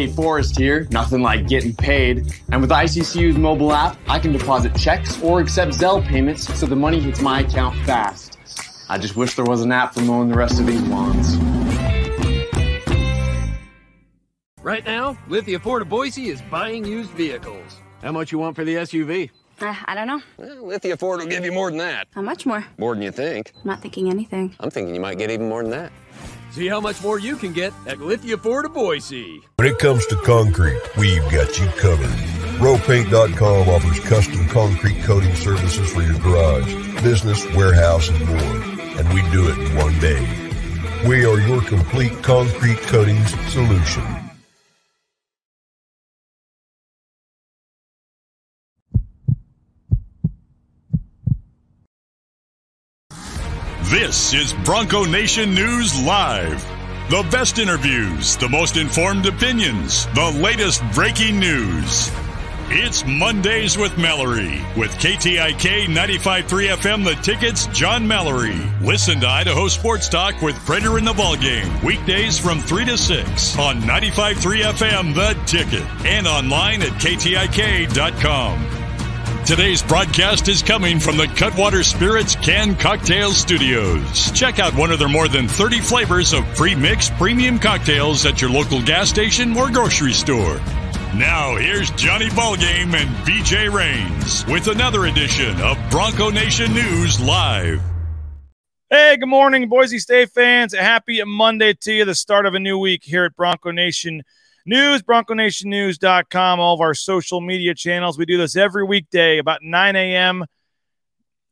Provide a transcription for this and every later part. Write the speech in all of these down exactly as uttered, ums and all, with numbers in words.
Hey, Forrest here. Nothing like getting paid. And with I C C U's mobile app, I can deposit checks or accept Zelle payments so the money hits my account fast. I just wish there was an app for mowing the rest of these lawns. Right now, Lithia Ford of Boise is buying used vehicles. How much you want for the S U V? Uh, I don't know. Well, Lithia Ford will give you more than that. How much more? More than you think. I'm not thinking anything. I'm thinking you might get even more than that. See how much more you can get at Lithia Ford of Boise. When it comes to concrete, we've got you covered. row paint dot com offers custom concrete coating services for your garage, business, warehouse, and more. And we do it in one day. We are your complete concrete coatings solution. This is Bronco Nation News Live. The best interviews, the most informed opinions, the latest breaking news. It's Mondays with Mallory, with K T I K ninety-five point three F M, The Ticket's John Mallory. Listen to Idaho Sports Talk with Prater in the Ballgame, weekdays from three to six on ninety-five point three F M, The Ticket, and online at K T I K dot com. Today's broadcast is coming from the Cutwater Spirits Can Cocktail Studios. Check out one of their more than thirty flavors of pre-mixed premium cocktails at your local gas station or grocery store. Now, here's Johnny Ballgame and B J Raines with another edition of Bronco Nation News Live. Hey, good morning, Boise State fans. A happy Monday to you, the start of a new week here at Bronco Nation News, Bronco Nation News dot com, all of our social media channels. We do this every weekday about nine a.m.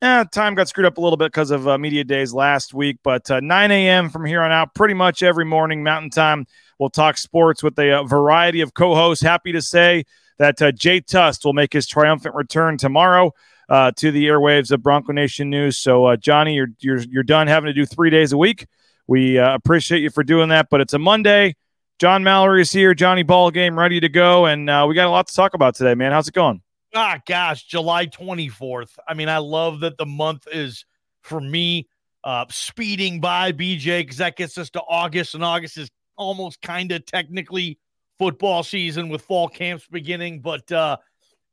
Eh, time got screwed up a little bit because of uh, media days last week, but uh, nine a.m. from here on out, pretty much every morning Mountain Time, we'll talk sports with a, a variety of co-hosts. Happy to say that uh, Jay Tust will make his triumphant return tomorrow uh, to the airwaves of Bronco Nation News. So, uh, Johnny, you're, you're, you're done having to do three days a week. We uh, appreciate you for doing that, but it's a Monday. John Mallory is here, Johnny Ballgame, ready to go, and uh, we got a lot to talk about today, man. How's it going? Ah, gosh, July twenty-fourth. I mean, I love that the month is, for me, uh, speeding by, B J, because that gets us to August, and August is almost kind of technically football season with fall camps beginning, but uh,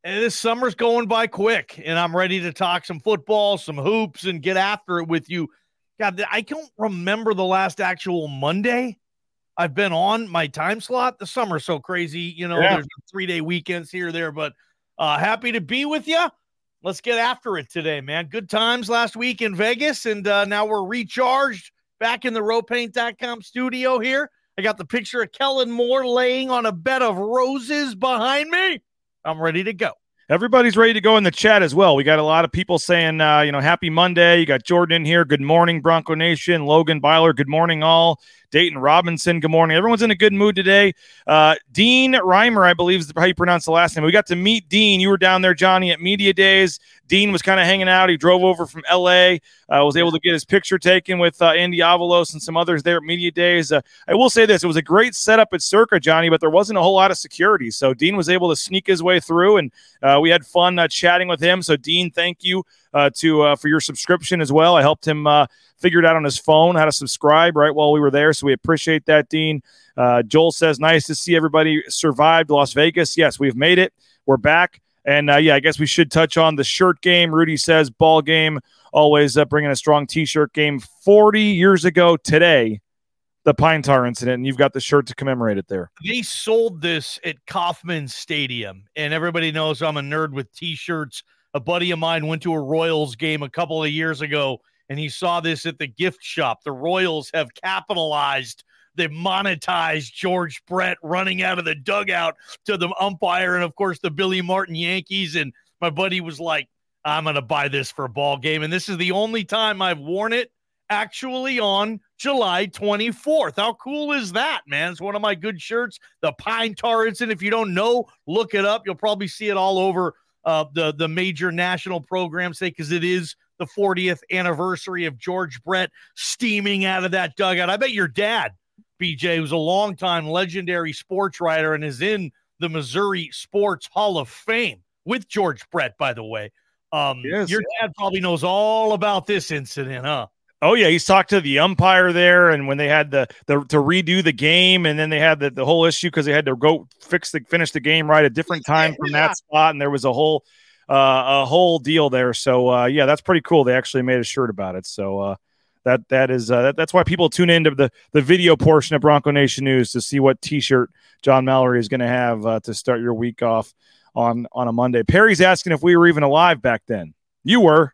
this summer's going by quick, and I'm ready to talk some football, some hoops, and get after it with you. God, I can't remember the last actual Monday I've been on my time slot. The summer's so crazy. You know, yeah. There's three-day weekends here or there, but uh, happy to be with you. Let's get after it today, man. Good times last week in Vegas, and uh, now we're recharged back in the row paint dot com studio here. I got the picture of Kellen Moore laying on a bed of roses behind me. I'm ready to go. Everybody's ready to go in the chat as well. We got a lot of people saying, uh, you know, happy Monday. You got Jordan in here. Good morning, Bronco Nation. Logan Byler, good morning, all. Dayton Robinson, good morning. Everyone's in a good mood today. Uh, Dean Reimer, I believe is how you pronounce the last name. We got to meet Dean. You were down there, Johnny, at Media Days. Dean was kind of hanging out. He drove over from L A. I uh, was able to get his picture taken with uh, Andy Avalos and some others there at Media Days. Uh, I will say this. It was a great setup at Circa, Johnny, but there wasn't a whole lot of security. So Dean was able to sneak his way through, and uh, we had fun uh, chatting with him. So, Dean, thank you uh, to uh, for your subscription as well. I helped him uh, figure it out on his phone how to subscribe right while we were there. So we appreciate that, Dean. Uh, Joel says, nice to see everybody survived Las Vegas. Yes, we've made it. We're back. And, uh, yeah, I guess we should touch on the shirt game. Rudy says ball game, always uh, bringing a strong T-shirt game. forty years ago today, the Pine Tar incident, and you've got the shirt to commemorate it there. They sold this at Kauffman Stadium, and everybody knows I'm a nerd with T-shirts. A buddy of mine went to a Royals game a couple of years ago, and he saw this at the gift shop. The Royals have capitalized. They've monetized George Brett running out of the dugout to the umpire and, of course, the Billy Martin Yankees. And my buddy was like, I'm going to buy this for a ball game. And this is the only time I've worn it, actually, on July twenty-fourth. How cool is that, man? It's one of my good shirts, the Pine Tar incident. If you don't know, look it up. You'll probably see it all over uh, the, the major national programs, say, because it is the fortieth anniversary of George Brett steaming out of that dugout. I bet your dad, B J, who's a longtime legendary sports writer and is in the Missouri Sports Hall of Fame with George Brett, by the way. Um, yes. Your dad probably knows all about this incident, huh? Oh, yeah, he's talked to the umpire there, and when they had the, the to redo the game, and then they had the, the whole issue because they had to go fix the finish the game right a different time from that spot, and there was a whole uh, a whole deal there. So uh, yeah, that's pretty cool. They actually made a shirt about it. So uh, that that is uh, that, that's why people tune into the the video portion of Bronco Nation News to see what T-shirt John Mallory is going to have uh, to start your week off on on a Monday. Perry's asking if we were even alive back then. You were.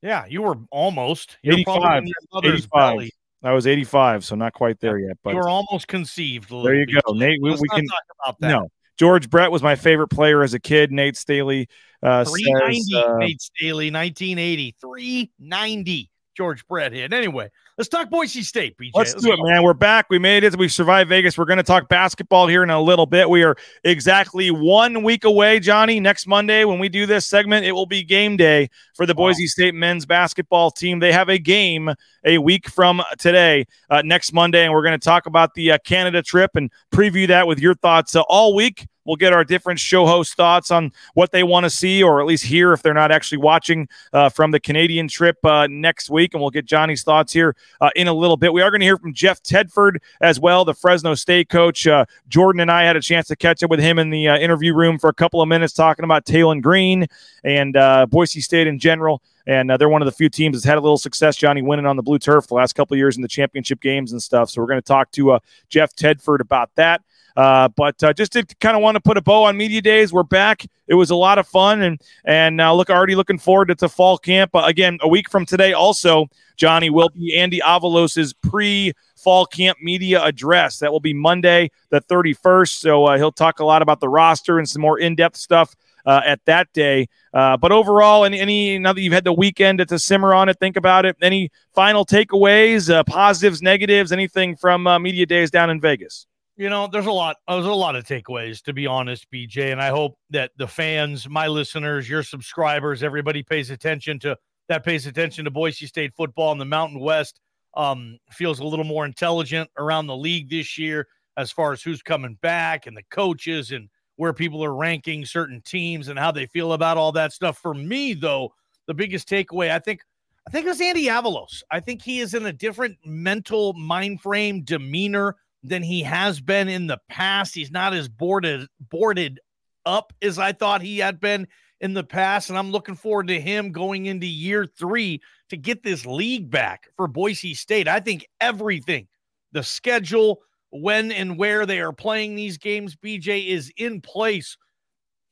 Yeah, you were almost. You're eighty-five. eighty-five. I was eighty-five, so not quite there yet. But you were almost conceived. There you go, Nate. We, we can talk about that. No, George Brett was my favorite player as a kid. Nate Staley. Uh, three ninety, says, uh, Nate Staley, nineteen eighty. three ninety, George Brett hit. Anyway, let's talk Boise State, B J. Let's, let's do it, man. We're back. We made it. We survived Vegas. We're going to talk basketball here in a little bit. We are exactly one week away, Johnny. Next Monday, when we do this segment, it will be game day for the wow. Boise State men's basketball team. They have a game a week from today, uh, next Monday, and we're going to talk about the uh, Canada trip and preview that with your thoughts uh, all week. We'll get our different show host thoughts on what they want to see, or at least hear if they're not actually watching uh, from the Canadian trip uh, next week. And we'll get Johnny's thoughts here uh, in a little bit. We are going to hear from Jeff Tedford as well, the Fresno State coach. Uh, Jordan and I had a chance to catch up with him in the uh, interview room for a couple of minutes, talking about Talon Green and uh, Boise State in general. And uh, they're one of the few teams that's had a little success, Johnny, winning on the blue turf the last couple of years in the championship games and stuff. So we're going to talk to uh, Jeff Tedford about that. Uh, but uh, just did kind of want to put a bow on Media Days. We're back. It was a lot of fun, and and uh, look, already looking forward to, to fall camp. Uh, again, a week from today also, Johnny, will be Andy Avalos' pre-fall camp media address. That will be Monday the thirty-first, so uh, he'll talk a lot about the roster and some more in-depth stuff uh, at that day. Uh, but overall, and any now that you've had the weekend to simmer on it, think about it, any final takeaways, uh, positives, negatives, anything from uh, Media Days down in Vegas? You know, there's a lot, there's a lot of takeaways, to be honest, B J, and I hope that the fans, my listeners, your subscribers, everybody pays attention to that, pays attention to Boise State football in the Mountain West, um, feels a little more intelligent around the league this year as far as who's coming back and the coaches and where people are ranking certain teams and how they feel about all that stuff. For me, though, the biggest takeaway, I think, I think it was Andy Avalos. I think he is in a different mental mind frame, demeanor than he has been in the past. He's not as boarded boarded up as I thought he had been in the past, and I'm looking forward to him going into year three to get this league back for Boise State. I think everything, the schedule, when and where they are playing these games, B J, is in place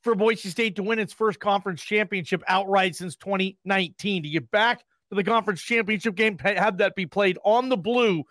for Boise State to win its first conference championship outright since twenty nineteen. To get back to the conference championship game, have that be played on the blue,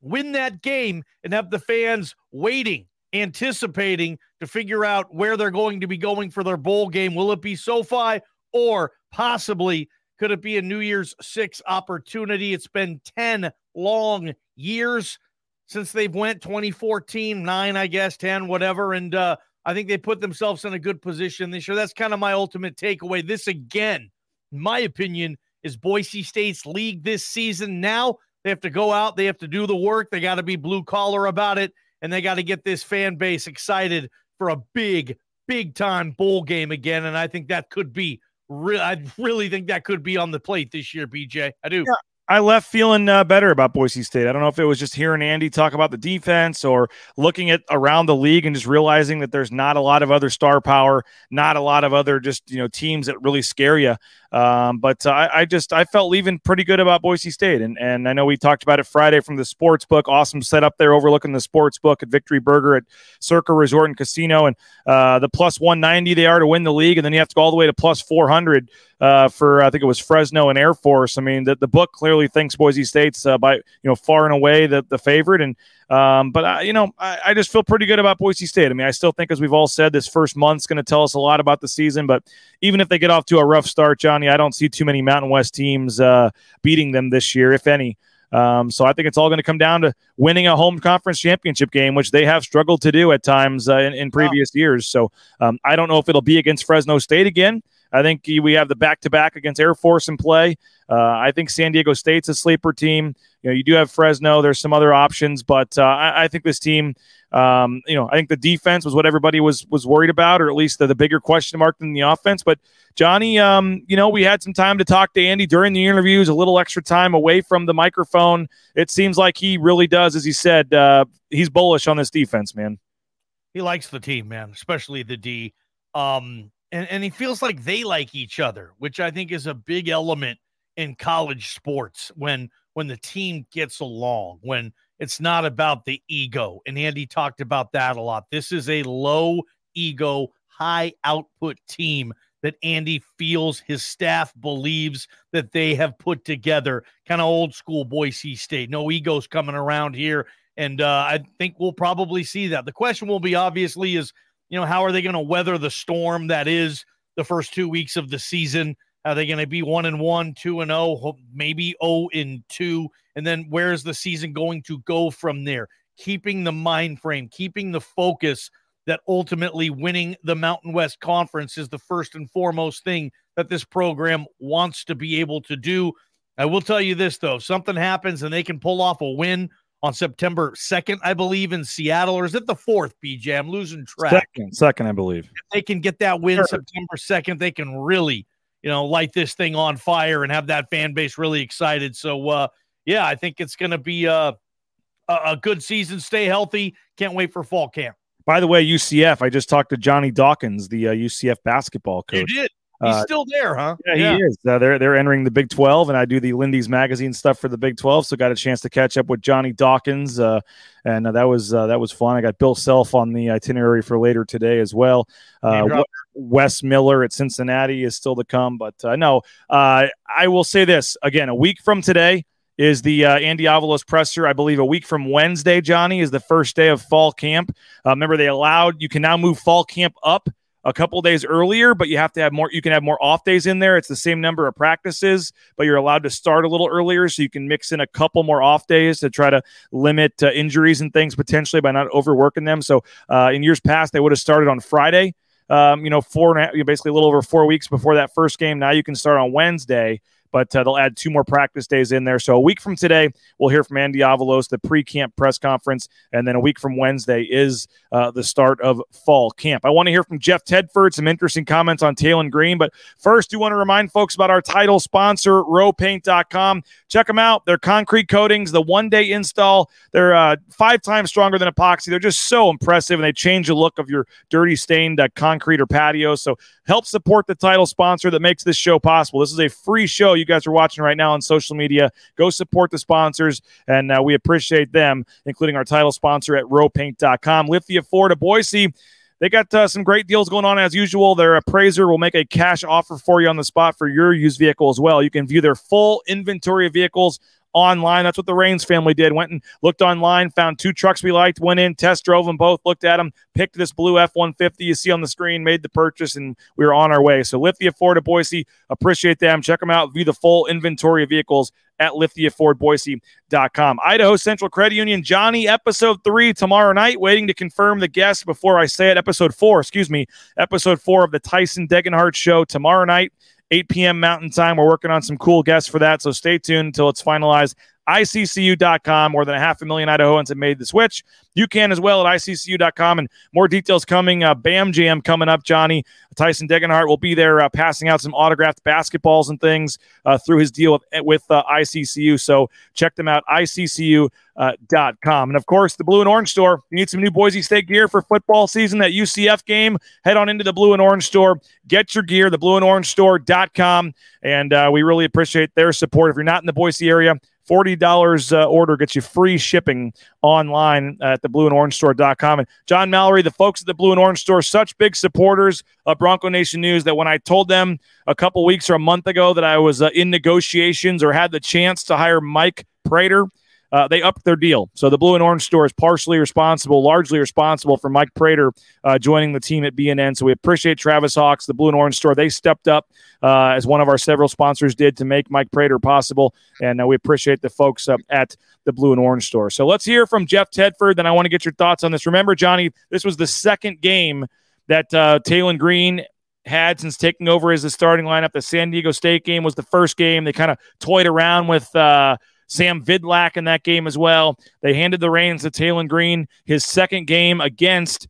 win that game, and have the fans waiting, anticipating to figure out where they're going to be going for their bowl game. Will it be SoFi, or possibly could it be a New Year's Six opportunity? It's been ten long years since they've went, twenty fourteen, nine, I guess, ten, whatever. And uh, I think they put themselves in a good position this year. That's kind of my ultimate takeaway. This, again, in my opinion, is Boise State's league this season. Now they have to go out. They have to do the work. They got to be blue collar about it. And they got to get this fan base excited for a big, big time bowl game again. And I think that could be real. I really think that could be on the plate this year, B J. I do. Yeah. I left feeling uh, better about Boise State. I don't know if it was just hearing Andy talk about the defense or looking at around the league and just realizing that there's not a lot of other star power, not a lot of other just, you know, teams that really scare you. Um, but uh, I, I just I felt leaving pretty good about Boise State. And and I know we talked about it Friday from the sports book. Awesome setup there overlooking the sports book at Victory Burger at Circa Resort and Casino. And uh, the plus one ninety they are to win the league. And then you have to go all the way to plus four hundred uh, for, I think it was Fresno and Air Force. I mean, the, the book clearly thinks Boise State's uh, by, you know, far and away the, the favorite. And Um, but, I, you know, I, I just feel pretty good about Boise State. I mean, I still think, as we've all said, this first month's going to tell us a lot about the season. But even if they get off to a rough start, Johnny, I don't see too many Mountain West teams uh, beating them this year, if any. Um, so I think it's all going to come down to winning a home conference championship game, which they have struggled to do at times uh, in, in previous wow. years. So um, I don't know if it'll be against Fresno State again. I think we have the back-to-back against Air Force in play. Uh, I think San Diego State's a sleeper team. You know, you do have Fresno. There's some other options, but uh, I, I think this team, um, you know, I think the defense was what everybody was was worried about, or at least the, the bigger question mark than the offense. But Johnny, um, you know, we had some time to talk to Andy during the interviews, a little extra time away from the microphone. It seems like he really does, as he said, uh, he's bullish on this defense, man. He likes the team, man, especially the D. Um, and, and he feels like they like each other, which I think is a big element in college sports when when the team gets along, when it's not about the ego. And Andy talked about that a lot. This is a low ego, high output team that Andy feels his staff believes that they have put together, kind of old school Boise State. No egos coming around here. And uh, I think we'll probably see that. The question will be, obviously, is, you know, how are they going to weather the storm that is the first two weeks of the season? Are they going to be one and one, two and oh, maybe oh and two? And then where is the season going to go from there? Keeping the mind frame, keeping the focus that ultimately winning the Mountain West Conference is the first and foremost thing that this program wants to be able to do. I will tell you this, though. If something happens and they can pull off a win on September second, I believe, in Seattle, or is it the fourth, B J? I'm losing track. Second, second, I believe. If they can get that win sure. September second, they can really, you know, light this thing on fire and have that fan base really excited. So, uh, yeah, I think it's going to be a, a, a good season. Stay healthy. Can't wait for fall camp. By the way, U C F, I just talked to Johnny Dawkins, the uh, U C F basketball coach. You did. He's uh, still there, huh? Yeah, he yeah. is. Uh, they're they're entering the Big twelve, and I do the Lindy's Magazine stuff for the Big twelve, so got a chance to catch up with Johnny Dawkins, uh, and uh, that was uh, that was fun. I got Bill Self on the itinerary for later today as well. Uh, Wes Miller at Cincinnati is still to come, but uh, no, uh, I will say this again: a week from today is the uh, Andy Avalos presser. I believe a week from Wednesday, Johnny, is the first day of fall camp. Uh, remember, they allowed you can now move fall camp up a couple days earlier, but you have to have more, you can have more off days in there. It's the same number of practices, but you're allowed to start a little earlier. So you can mix in a couple more off days to try to limit uh, injuries and things potentially by not overworking them. So uh, in years past, they would have started on Friday, um, you know, four and a half, basically a little over four weeks before that first game. Now you can start on Wednesday, but uh, they'll add two more practice days in there. So a week from today, we'll hear from Andy Avalos, the pre-camp press conference, and then a week from Wednesday is uh, the start of fall camp. I want to hear from Jeff Tedford, some interesting comments on Talon Green, but first, do want to remind folks about our title sponsor, row paint dot com. Check them out. They're concrete coatings, the one-day install. They're uh, five times stronger than epoxy. They're just so impressive, and they change the look of your dirty, stained uh, concrete or patio. So help support the title sponsor that makes this show possible. This is a free show. You You guys are watching right now on social media. Go support the sponsors, and uh, we appreciate them, including our title sponsor at row paint dot com. Lithia Ford of Boise, they got uh, some great deals going on as usual. Their appraiser will make a cash offer for you on the spot for your used vehicle as well. You can view their full inventory of vehicles online. That's what the Raines family did. Went and looked online, found two trucks we liked, went in, test drove them both, looked at them, picked this blue F one fifty you see on the screen, made the purchase, and we were on our way. So Lithia Ford of Boise, appreciate them. Check them out. View the full inventory of vehicles at lithia ford boise dot com. Idaho Central Credit Union, Johnny, episode three tomorrow night. Waiting to confirm the guest before I say it. Episode four, excuse me, episode four of the Tyson Degenhardt Show tomorrow night, eight p.m. Mountain Time. We're working on some cool guests for that, so stay tuned until it's finalized. I C C U dot com. More than a half a million Idahoans have made the switch. You can as well at I C C U dot com, and more details coming. Uh, Bam Jam coming up, Johnny. Tyson Degenhardt will be there uh, passing out some autographed basketballs and things uh, through his deal with, with uh, I C C U, so check them out, I C C U dot com. And, of course, the Blue and Orange Store. You need some new Boise State gear for football season, that U C F game, head on into the Blue and Orange Store. Get your gear, the blue and orange store dot com, and uh, we really appreciate their support. If you're not in the Boise area, forty dollars uh, order gets you free shipping online at the blue and orange store dot com. And John Mallory, the folks at the Blue and Orange Store, such big supporters of Bronco Nation News that when I told them a couple weeks or a month ago that I was uh, in negotiations or had the chance to hire Mike Prater, Uh, they upped their deal. So the Blue and Orange Store is partially responsible, largely responsible for Mike Prater uh, joining the team at B N N. So we appreciate Travis Hawks, the Blue and Orange Store. They stepped up uh, as one of our several sponsors did to make Mike Prater possible. And uh, we appreciate the folks up at the Blue and Orange Store. So let's hear from Jeff Tedford. Then I want to get your thoughts on this. Remember, Johnny, this was the second game that uh, Talon Green had since taking over as the starting lineup. The San Diego State game was the first game. They kind of toyed around with uh, Sam Vidlak in that game as well. They handed the reins to Talon Green, his second game against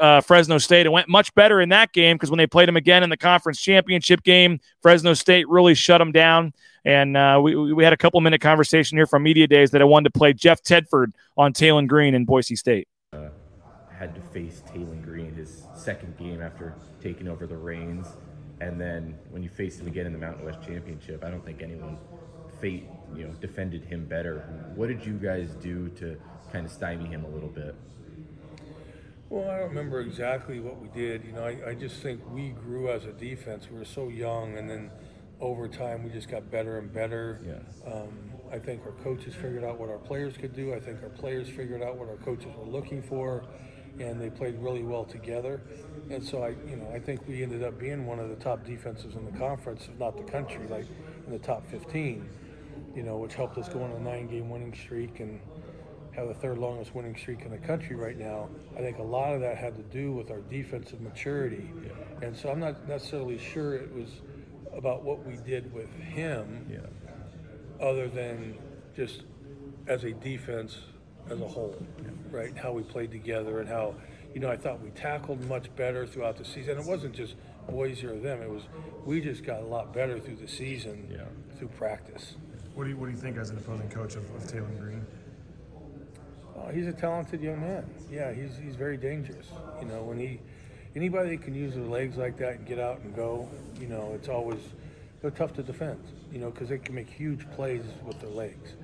uh, Fresno State. It went much better in that game because when they played him again in the conference championship game, Fresno State really shut him down. And uh, we, we had a couple-minute conversation here from Media Days that I wanted to play Jeff Tedford on Talon Green in Boise State. Uh, had to face Talon Green his second game after taking over the reins. And then when you faced him again in the Mountain West Championship, I don't think anyone fate, you know, defended him better. What did you guys do to kind of stymie him a little bit? Well, I don't remember exactly what we did. You know, I, I just think we grew as a defense. We were so young, and then over time we just got better and better. Yeah. Um, I think our coaches figured out what our players could do. I think our players figured out what our coaches were looking for, and they played really well together. And so I, you know, I think we ended up being one of the top defenses in the conference, if not the country, like in the top fifteen. You know, which helped us go on a nine-game winning streak and have the third longest winning streak in the country right now. I think a lot of that had to do with our defensive maturity. Yeah. And so I'm not necessarily sure it was about what we did with him, yeah, other than just as a defense as a whole, yeah, right? How we played together and how, you know, I thought we tackled much better throughout the season. It wasn't just Boise or them. It was we just got a lot better through the season, yeah, through practice. What do you, what do you think as an opposing coach of, of Talon Green? Uh, he's a talented young man. Yeah, he's he's very dangerous. You know, when he anybody that can use their legs like that and get out and go, you know, it's always they're tough to defend. You know, because they can make huge plays with their legs,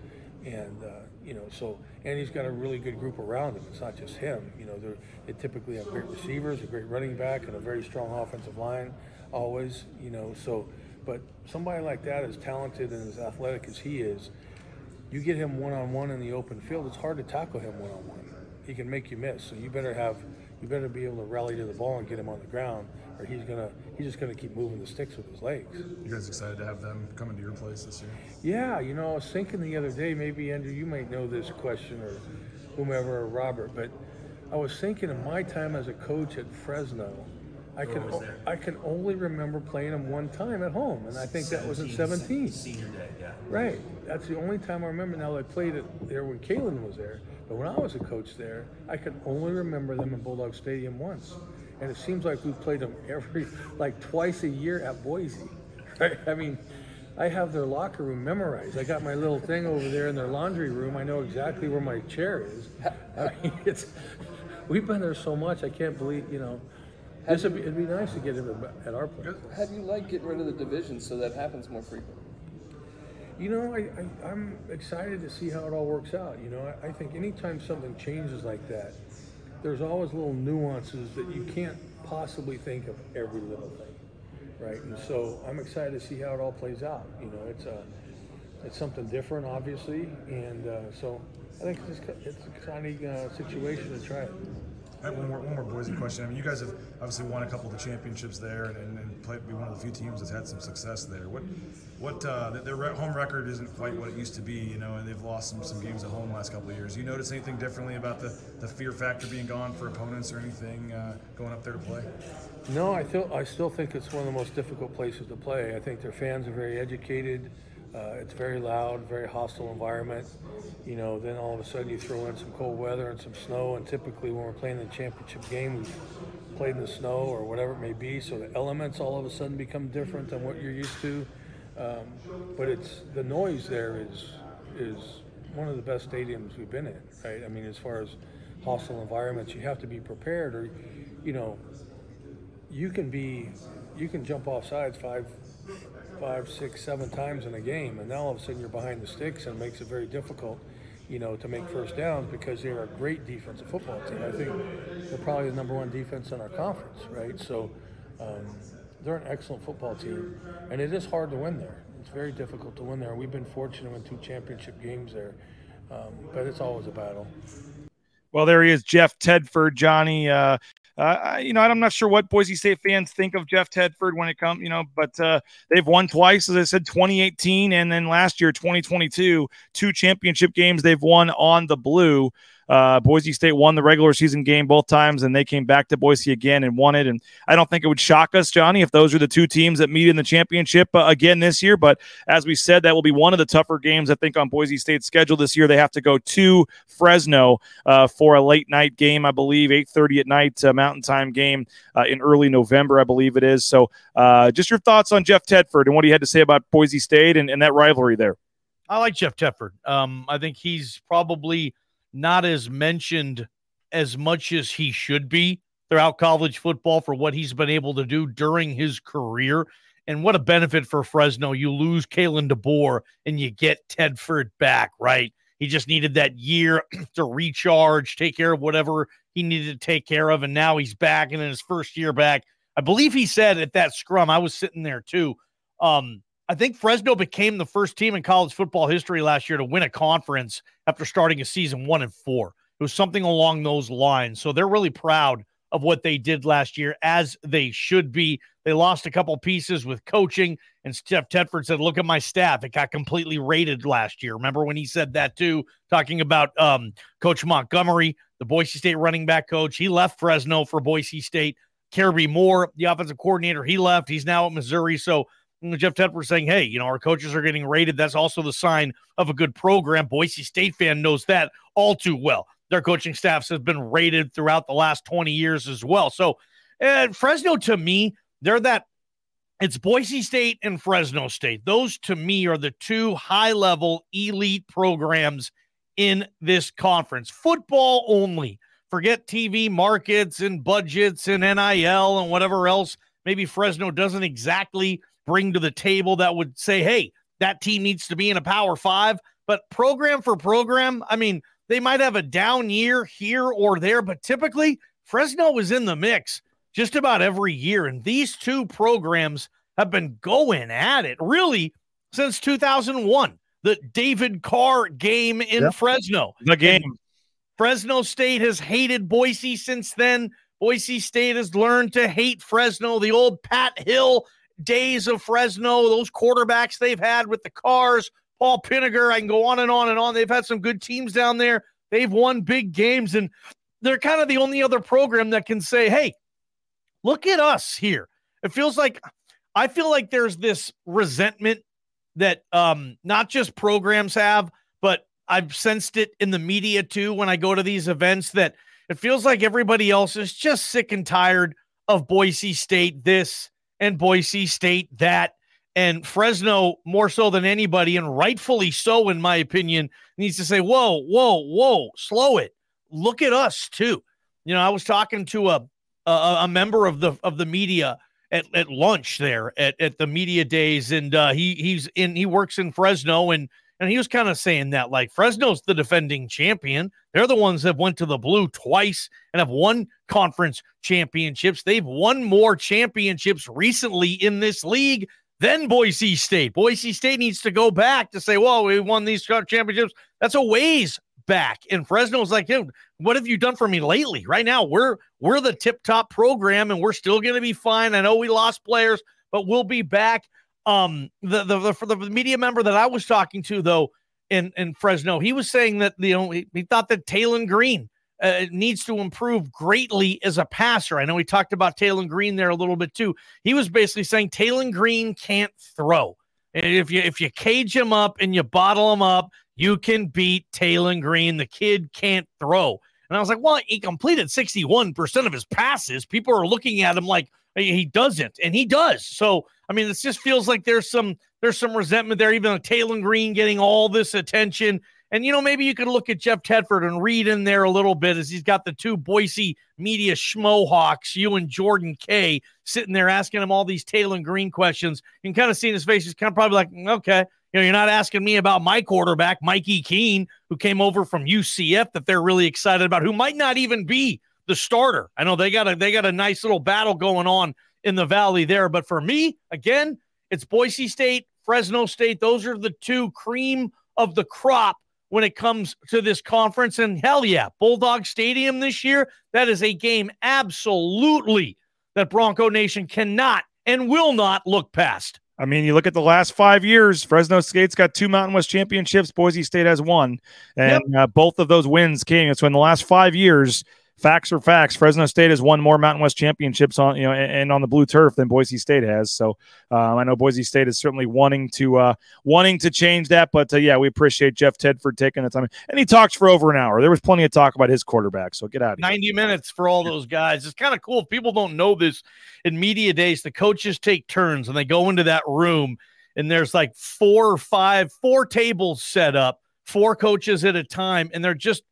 and uh, you know, so and he's got a really good group around him. It's not just him. You know, they they typically have great receivers, a great running back, and a very strong offensive line. Always, you know, so. But somebody like that, as talented and as athletic as he is, you get him one-on-one in the open field, it's hard to tackle him one-on-one. He can make you miss, so you better have, you better be able to rally to the ball and get him on the ground, or he's gonna, he's just gonna keep moving the sticks with his legs. You guys excited to have them come into your place this year? Yeah, you know, I was thinking the other day, maybe Andrew, you might know this question, or whomever, or Robert, but I was thinking in my time as a coach at Fresno, I can o- I can only remember playing him one time at home, and I think that was in seventeen. Senior day, yeah. Right. That's the only time I remember. Now, I played it there when Kalen was there, but when I was a coach there, I can only remember them in Bulldog Stadium once. And it seems like we played them every, like twice a year at Boise. Right? I mean, I have their locker room memorized. I got my little thing over there in their laundry room. I know exactly where my chair is. I mean, it's, we've been there so much, I can't believe, you know. This would be, it'd be nice to get him at our place. How do you like getting rid of the division so that happens more frequently? You know, I, I, I'm excited to see how it all works out. You know, I, I think anytime something changes like that, there's always little nuances that you can't possibly think of every little thing, right? And so I'm excited to see how it all plays out. You know, it's a, it's something different, obviously, and uh, so I think it's it's an exciting uh, situation to try it. I have one more, one more Boise question. I mean, you guys have obviously won a couple of the championships there, and, and, and played, be one of the few teams that's had some success there. What, what, uh, their home record isn't quite what it used to be, you know, and they've lost some, some games at home the last couple of years. You notice anything differently about the, the fear factor being gone for opponents or anything uh, going up there to play? No, I feel, I still think it's one of the most difficult places to play. I think their fans are very educated. Uh, it's very loud, very hostile environment. You know, then all of a sudden you throw in some cold weather and some snow, and typically when we're playing the championship game, we've played in the snow or whatever it may be, so the elements all of a sudden become different than what you're used to. Um, but it's, the noise there is is one of the best stadiums we've been in, right? I mean, as far as hostile environments, you have to be prepared, or, you know, you can be, you can jump off sides five, five, six, seven times in a game, and now all of a sudden you're behind the sticks, and it makes it very difficult, you know, to make first downs because they're a great defensive football team. I think they're probably the number one defense in our conference, right? So um, they're an excellent football team, and it is hard to win there. It's very difficult to win there. We've been fortunate in two championship games there, um, but it's always a battle. Well, there he is, Jeff Tedford, Johnny. Uh, Uh, you know, I'm not sure what Boise State fans think of Jeff Tedford when it comes, you know, but uh, they've won twice, as I said, twenty eighteen, and then last year, twenty twenty-two, two championship games they've won on the blue. Uh, Boise State won the regular season game both times, and they came back to Boise again and won it. And I don't think it would shock us, Johnny, if those are the two teams that meet in the championship uh, again this year. But as we said, that will be one of the tougher games, I think, on Boise State's schedule this year. They have to go to Fresno uh, for a late-night game, I believe, eight thirty at night, uh, Mountain Time game uh, in early November, I believe it is. So uh, just your thoughts on Jeff Tedford and what he had to say about Boise State and, and that rivalry there. I like Jeff Tedford. Um, I think he's probably not as mentioned as much as he should be throughout college football for what he's been able to do during his career. And what a benefit for Fresno. You lose Kalen DeBoer and you get Tedford back, right? He just needed that year to recharge, take care of whatever he needed to take care of. And now he's back. And in his first year back, I believe he said at that scrum, I was sitting there too. Um, I think Fresno became the first team in college football history last year to win a conference after starting a season one and four. It was something along those lines. So they're really proud of what they did last year, as they should be. They lost a couple pieces with coaching, and Jeff Tedford said, look at my staff. It got completely raided last year. Remember when he said that too, talking about um, Coach Montgomery, the Boise State running back coach. He left Fresno for Boise State. Kirby Moore, the offensive coordinator, he left. He's now at Missouri. So Jeff Tedford saying, hey, you know, our coaches are getting rated. That's also the sign of a good program. Boise State fan knows that all too well. Their coaching staffs have been rated throughout the last twenty years as well. So and Fresno, to me, they're that it's Boise State and Fresno State. Those, to me, are the two high-level elite programs in this conference. Football only. Forget T V markets and budgets and N I L and whatever else. Maybe Fresno doesn't exactly bring to the table that would say, hey, that team needs to be in a power five, but program for program, I mean, they might have a down year here or there, but typically Fresno is in the mix just about every year. And these two programs have been going at it really since two thousand one, the David Carr game in yep. Fresno. The game. And Fresno State has hated Boise since then. Boise State has learned to hate Fresno. The old Pat Hill days of Fresno, those quarterbacks they've had with the Cars, Paul Pinnegar, I can go on and on and on. They've had some good teams down there. They've won big games, and they're kind of the only other program that can say, hey, look at us here. It feels like – I feel like there's this resentment that um, not just programs have, but I've sensed it in the media too when I go to these events, that it feels like everybody else is just sick and tired of Boise State this and Boise State that, and Fresno more so than anybody, and rightfully so, in my opinion, needs to say, whoa, whoa, whoa, slow it. Look at us too. You know, I was talking to a a, a member of the of the media at, at lunch there at, at the media days, and uh, he he's in he works in Fresno, and and he was kind of saying that, like, Fresno's the defending champion. They're the ones that went to the blue twice and have won conference championships. They've won more championships recently in this league than Boise State. Boise State needs to go back to say, well, we won these championships. That's a ways back. And Fresno's like, hey, what have you done for me lately? Right now, we're we're the tip-top program, and we're still going to be fine. I know we lost players, but we'll be back. Um, the, the, the, the media member that I was talking to, though, in, in Fresno, he was saying that, you know, he, he thought that Talon Green uh, needs to improve greatly as a passer. I know we talked about Talon Green there a little bit too. He was basically saying Talon Green can't throw. And if you, if you cage him up and you bottle him up, you can beat Talon Green. The kid can't throw. And I was like, well, he completed sixty-one percent of his passes. People are looking at him like he doesn't, and he does. So, I mean, it just feels like there's some there's some resentment there, even on Talon Green getting all this attention. And, you know, maybe you could look at Jeff Tedford and read in there a little bit, as he's got the two Boise media schmohawks, you and Jordan K, sitting there asking him all these Talon Green questions, and kind of seeing his face. He's kind of probably like, okay, you know, you're not asking me about my quarterback, Mikey Keene, who came over from U C F, that they're really excited about, who might not even be the starter. I know they got a they got a nice little battle going on in the valley there. But for me, again, it's Boise State, Fresno State. Those are the two cream of the crop when it comes to this conference. And hell yeah, Bulldog Stadium this year, that is a game absolutely that Bronco Nation cannot and will not look past. I mean, you look at the last five years, Fresno State's got two Mountain West championships. Boise State has one. And yep. uh, both of those wins came. So in the last five years, facts are facts. Fresno State has won more Mountain West championships on, you know, and, and on the blue turf than Boise State has. So um, I know Boise State is certainly wanting to uh, wanting to change that. But, uh, yeah, we appreciate Jeff Tedford taking the time. And he talks for over an hour. There was plenty of talk about his quarterback. So get out of here. ninety minutes for all those guys. It's kind of cool. If people don't know this, in media days, the coaches take turns and they go into that room and there's like four or five, four tables set up, four coaches at a time. And they're just,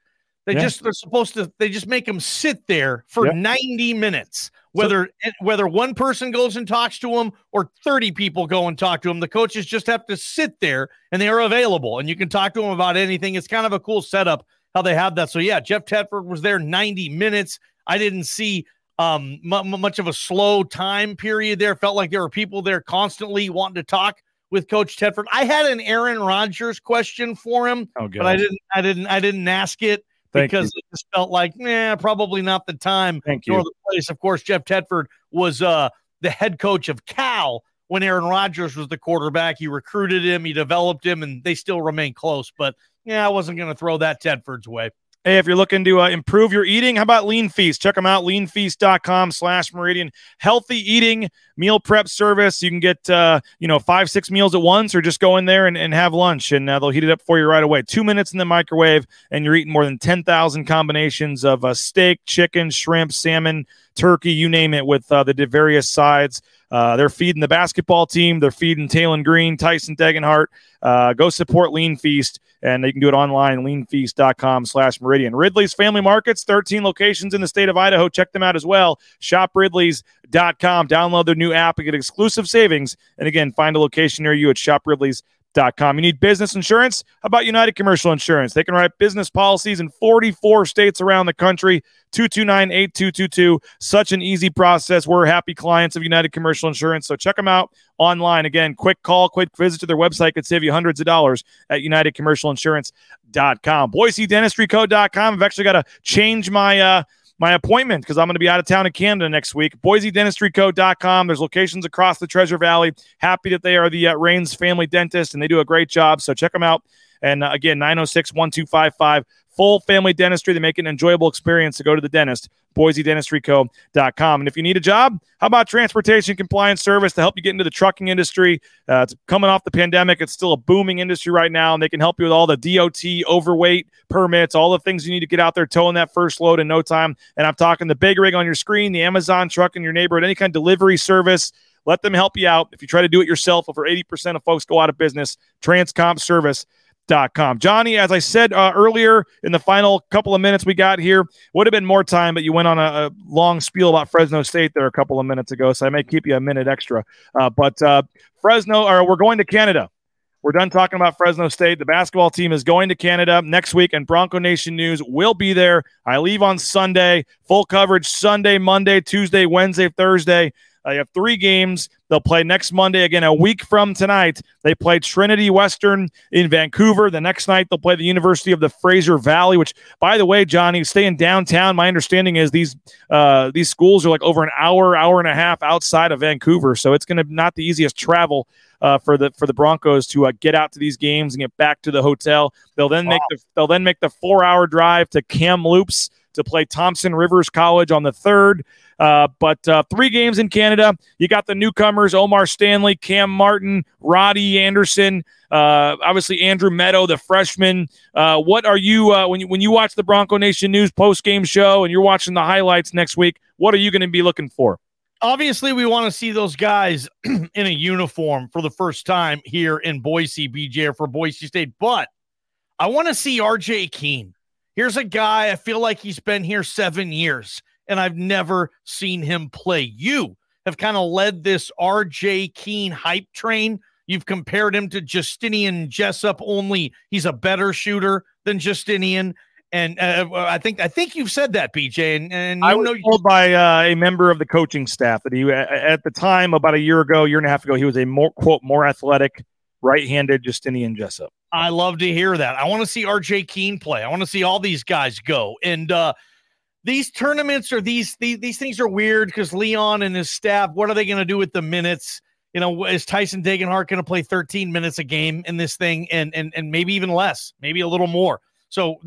they yeah. just, they're supposed to, they just make them sit there for yeah. ninety minutes, whether, so, whether one person goes and talks to them or thirty people go and talk to them. The coaches just have to sit there and they are available and you can talk to them about anything. It's kind of a cool setup how they have that. So yeah, Jeff Tedford was there ninety minutes. I didn't see Um, m- much of a slow time period there. Felt like there were people there constantly wanting to talk with Coach Tedford. I had an Aaron Rodgers question for him, oh, but I didn't, I didn't, I didn't ask it Thank because you. It just felt like, nah, probably not the time Thank nor you. The place. Of course, Jeff Tedford was uh, the head coach of Cal when Aaron Rodgers was the quarterback. He recruited him, he developed him, and they still remain close. But yeah, I wasn't going to throw that Tedford's way. Hey, if you're looking to uh, improve your eating, how about Lean Feast? Check them out, lean feast dot com slash meridian. Healthy eating, meal prep service. You can get, uh, you know, five, six meals at once or just go in there and, and have lunch, and uh, they'll heat it up for you right away. Two minutes in the microwave, and you're eating more than ten thousand combinations of uh, steak, chicken, shrimp, salmon, turkey, you name it, with uh, the various sides. Uh, they're feeding the basketball team. They're feeding Taylon Green, Tyson Degenhart. Uh, go support Lean Feast, and you can do it online, lean feast dot com slash meridian. Ridley's Family Markets, thirteen locations in the state of Idaho. Check them out as well. shop ridleys dot com. Download their new app and get exclusive savings. And, again, find a location near you at shop ridleys dot com. You need business insurance? How about United Commercial Insurance? They can write business policies in forty-four states around the country. two two nine, eight two two two. Such an easy process. We're happy clients of United Commercial Insurance, so check them out online. Again, quick call, quick visit to their website could save you hundreds of dollars at united commercial insurance dot com. boise dentistry co dot com. I've actually got to change my uh, my appointment because I'm going to be out of town in Canada next week. boise dentistry co dot com. There's locations across the Treasure Valley. Happy that they are the uh, Raines family dentist, and they do a great job, so check them out. And, uh, again, nine oh six, one two five five. Full family dentistry. They make it an enjoyable experience to go to the dentist. boise dentistry co dot com. And if you need a job, how about Transportation Compliance Service to help you get into the trucking industry? Uh, it's coming off the pandemic. It's still a booming industry right now, and they can help you with all the D O T, overweight permits, all the things you need to get out there towing that first load in no time. And I'm talking the big rig on your screen, the Amazon truck in your neighborhood, any kind of delivery service. Let them help you out. If you try to do it yourself, over eighty percent of folks go out of business. Transcomp Service. Dot com. Johnny, as I said uh, earlier in the final couple of minutes we got here, would have been more time, but you went on a, a long spiel about Fresno State there a couple of minutes ago, so I may keep you a minute extra. Uh, but uh, Fresno, or we're going to Canada. We're done talking about Fresno State. The basketball team is going to Canada next week, and Bronco Nation News will be there. I leave on Sunday. Full coverage Sunday, Monday, Tuesday, Wednesday, Thursday. They have three games. They'll play next Monday. Again, a week from tonight, they play Trinity Western in Vancouver. The next night, they'll play the University of the Fraser Valley, which, by the way, Johnny, staying downtown, my understanding is these uh, these schools are like over an hour, hour and a half outside of Vancouver. So it's going to be not the easiest travel uh, for the for the Broncos to uh, get out to these games and get back to the hotel. They'll then wow. make the, they'll then make the four-hour drive to Kamloops to play Thompson Rivers College on the third. Uh, but uh, three games in Canada. You got the newcomers, Omar Stanley, Cam Martin, Roddy Anderson, uh, obviously Andrew Meadow, the freshman. Uh, what are you, uh, when you, when you watch the Bronco Nation News post-game show and you're watching the highlights next week, what are you going to be looking for? Obviously, we want to see those guys in a uniform for the first time here in Boise, B J, or for Boise State. But I want to see R J Keene. Here's a guy, I feel like he's been here seven years, and I've never seen him play. You have kind of led this R J Keene hype train. You've compared him to Justinian Jessup, only he's a better shooter than Justinian. And uh, I think I think you've said that, B J. And, and I was know you- told by uh, a member of the coaching staff that he, at the time, about a year ago, year and a half ago, he was a more, quote, more athletic right-handed Justinian Jessup. I love to hear that. I want to see R J Keene play. I want to see all these guys go. And uh, these tournaments are these, these, these things are weird because Leon and his staff, what are they going to do with the minutes? you know, is Tyson Dagenhart going to play thirteen minutes a game in this thing, and and and maybe even less, maybe a little more? So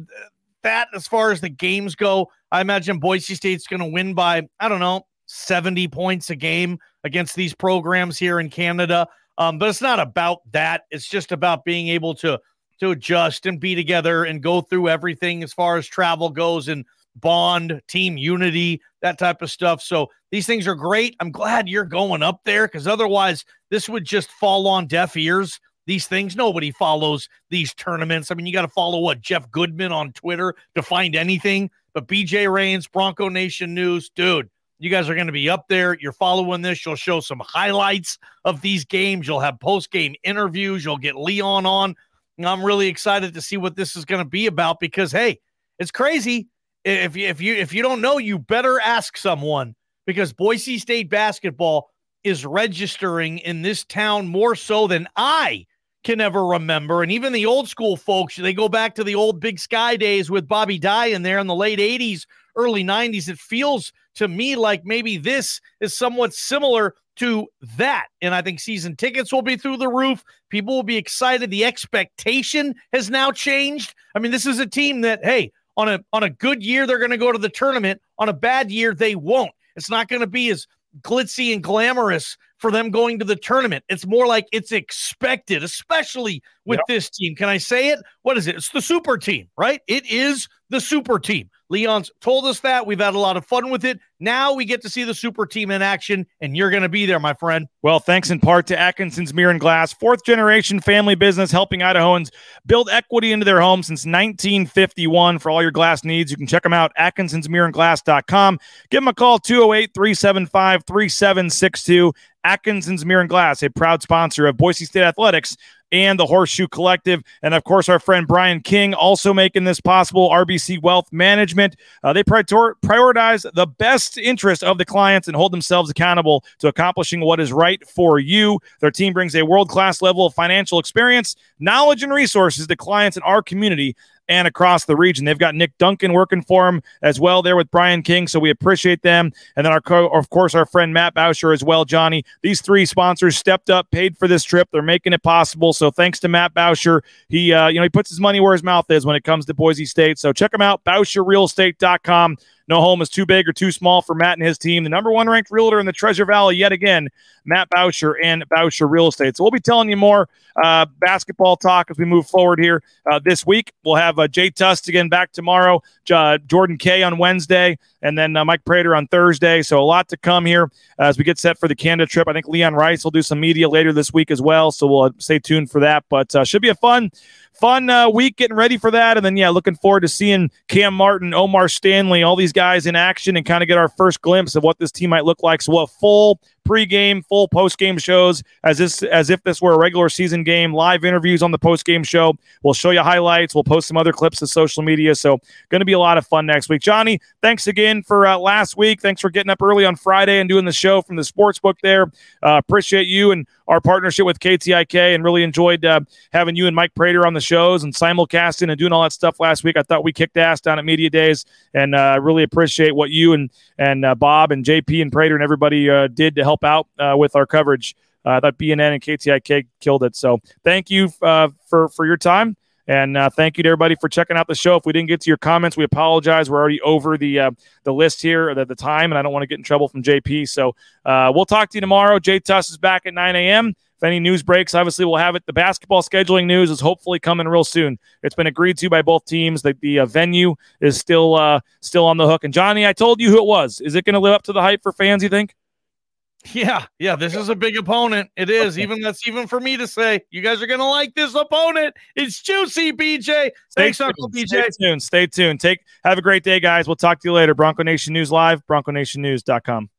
that, as far as the games go, I imagine Boise State's going to win by, I don't know, seventy points a game against these programs here in Canada. Um, but it's not about that. It's just about being able to to adjust and be together and go through everything as far as travel goes and bond, team unity, that type of stuff. So these things are great. I'm glad you're going up there, because otherwise this would just fall on deaf ears. These things, nobody follows these tournaments. I mean, you got to follow what Jeff Goodman on Twitter to find anything. But B J Reigns, Bronco Nation News, dude, you guys are going to be up there. You're following this. You'll show some highlights of these games. You'll have post-game interviews. You'll get Leon on. And I'm really excited to see what this is going to be about, because, hey, it's crazy. If you, if you, if you don't know, you better ask someone, because Boise State basketball is registering in this town more so than I can ever remember. And even the old school folks, they go back to the old Big Sky days with Bobby Dye in there in the late eighties, early nineties. It feels to me like maybe this is somewhat similar to that. And I think season tickets will be through the roof. People will be excited. The expectation has now changed. I mean, this is a team that, hey, on a on a good year, they're going to go to the tournament. On a bad year, they won't. It's not going to be as glitzy and glamorous for them going to the tournament. It's more like it's expected, especially with yep. this team. Can I say it? What is it? It's the super team, right? It is the super team. Leon's told us that. We've had a lot of fun with it. Now we get to see the super team in action, and you're going to be there, my friend. Well, thanks in part to Atkinson's Mirror and Glass, fourth-generation family business helping Idahoans build equity into their home since nineteen fifty-one. For all your glass needs, you can check them out, Atkinsons Mirror and Glass dot com. Give them a call, two oh eight, three seven five, three seven six two. Atkinson's Mirror and Glass, a proud sponsor of Boise State Athletics and the Horseshoe Collective. And, of course, our friend Brian King also making this possible, R B C Wealth Management. Uh, they prior- prioritize the best interest of the clients and hold themselves accountable to accomplishing what is right for you. Their team brings a world-class level of financial experience, knowledge, and resources to clients in our community and across the region. They've got Nick Duncan working for them as well there with Brian King, so we appreciate them. And then, our co- of course, our friend Matt Bauscher as well, Johnny. These three sponsors stepped up, paid for this trip. They're making it possible, so thanks to Matt Bauscher. He, uh, you know, he puts his money where his mouth is when it comes to Boise State, so check him out, Bauscher Real Estate dot com. No home is too big or too small for Matt and his team. The number one ranked realtor in the Treasure Valley yet again, Matt Bauscher and Bauscher Real Estate. So we'll be telling you more uh, basketball talk as we move forward here uh, this week. We'll have uh, Jay Tust again back tomorrow, uh, Jordan Kay on Wednesday, and then uh, Mike Prater on Thursday. So a lot to come here as we get set for the Canada trip. I think Leon Rice will do some media later this week as well, so we'll stay tuned for that. But uh, should be a fun Fun uh, week getting ready for that. And then, yeah, looking forward to seeing Cam Martin, Omar Stanley, all these guys in action and kind of get our first glimpse of what this team might look like. So we'll have full pregame, full postgame shows as this as if this were a regular season game, live interviews on the postgame show. We'll show you highlights. We'll post some other clips to social media. So going to be a lot of fun next week. Johnny, thanks again for uh, last week. Thanks for getting up early on Friday and doing the show from the sportsbook there. Uh, appreciate you and our partnership with K T I K, and really enjoyed uh, having you and Mike Prater on the shows and simulcasting and doing all that stuff last week. I thought we kicked ass down at Media Days, and I uh, really appreciate what you and and uh, Bob and J P and Prater and everybody uh, did to help out uh, with our coverage. Uh, I thought B N N and K T I K killed it. So thank you uh, for, for your time, and uh, thank you to everybody for checking out the show. If we didn't get to your comments, we apologize. We're already over the uh, the list here at the, the time, and I don't want to get in trouble from J P. So uh, we'll talk to you tomorrow. Jay Tuss is back at nine a.m. If any news breaks, obviously we'll have it. The basketball scheduling news is hopefully coming real soon. It's been agreed to by both teams. The, the uh, venue is still uh, still on the hook. And, Johnny, I told you who it was. Is it going to live up to the hype for fans, you think? Yeah, yeah, this is a big opponent. It is. Okay. Even that's even for me to say. You guys are going to like this opponent. It's juicy, B J. Thanks, Uncle B J. Stay tuned. Stay tuned. Take, have a great day, guys. We'll talk to you later. Bronco Nation News Live, Bronco Nation News dot com.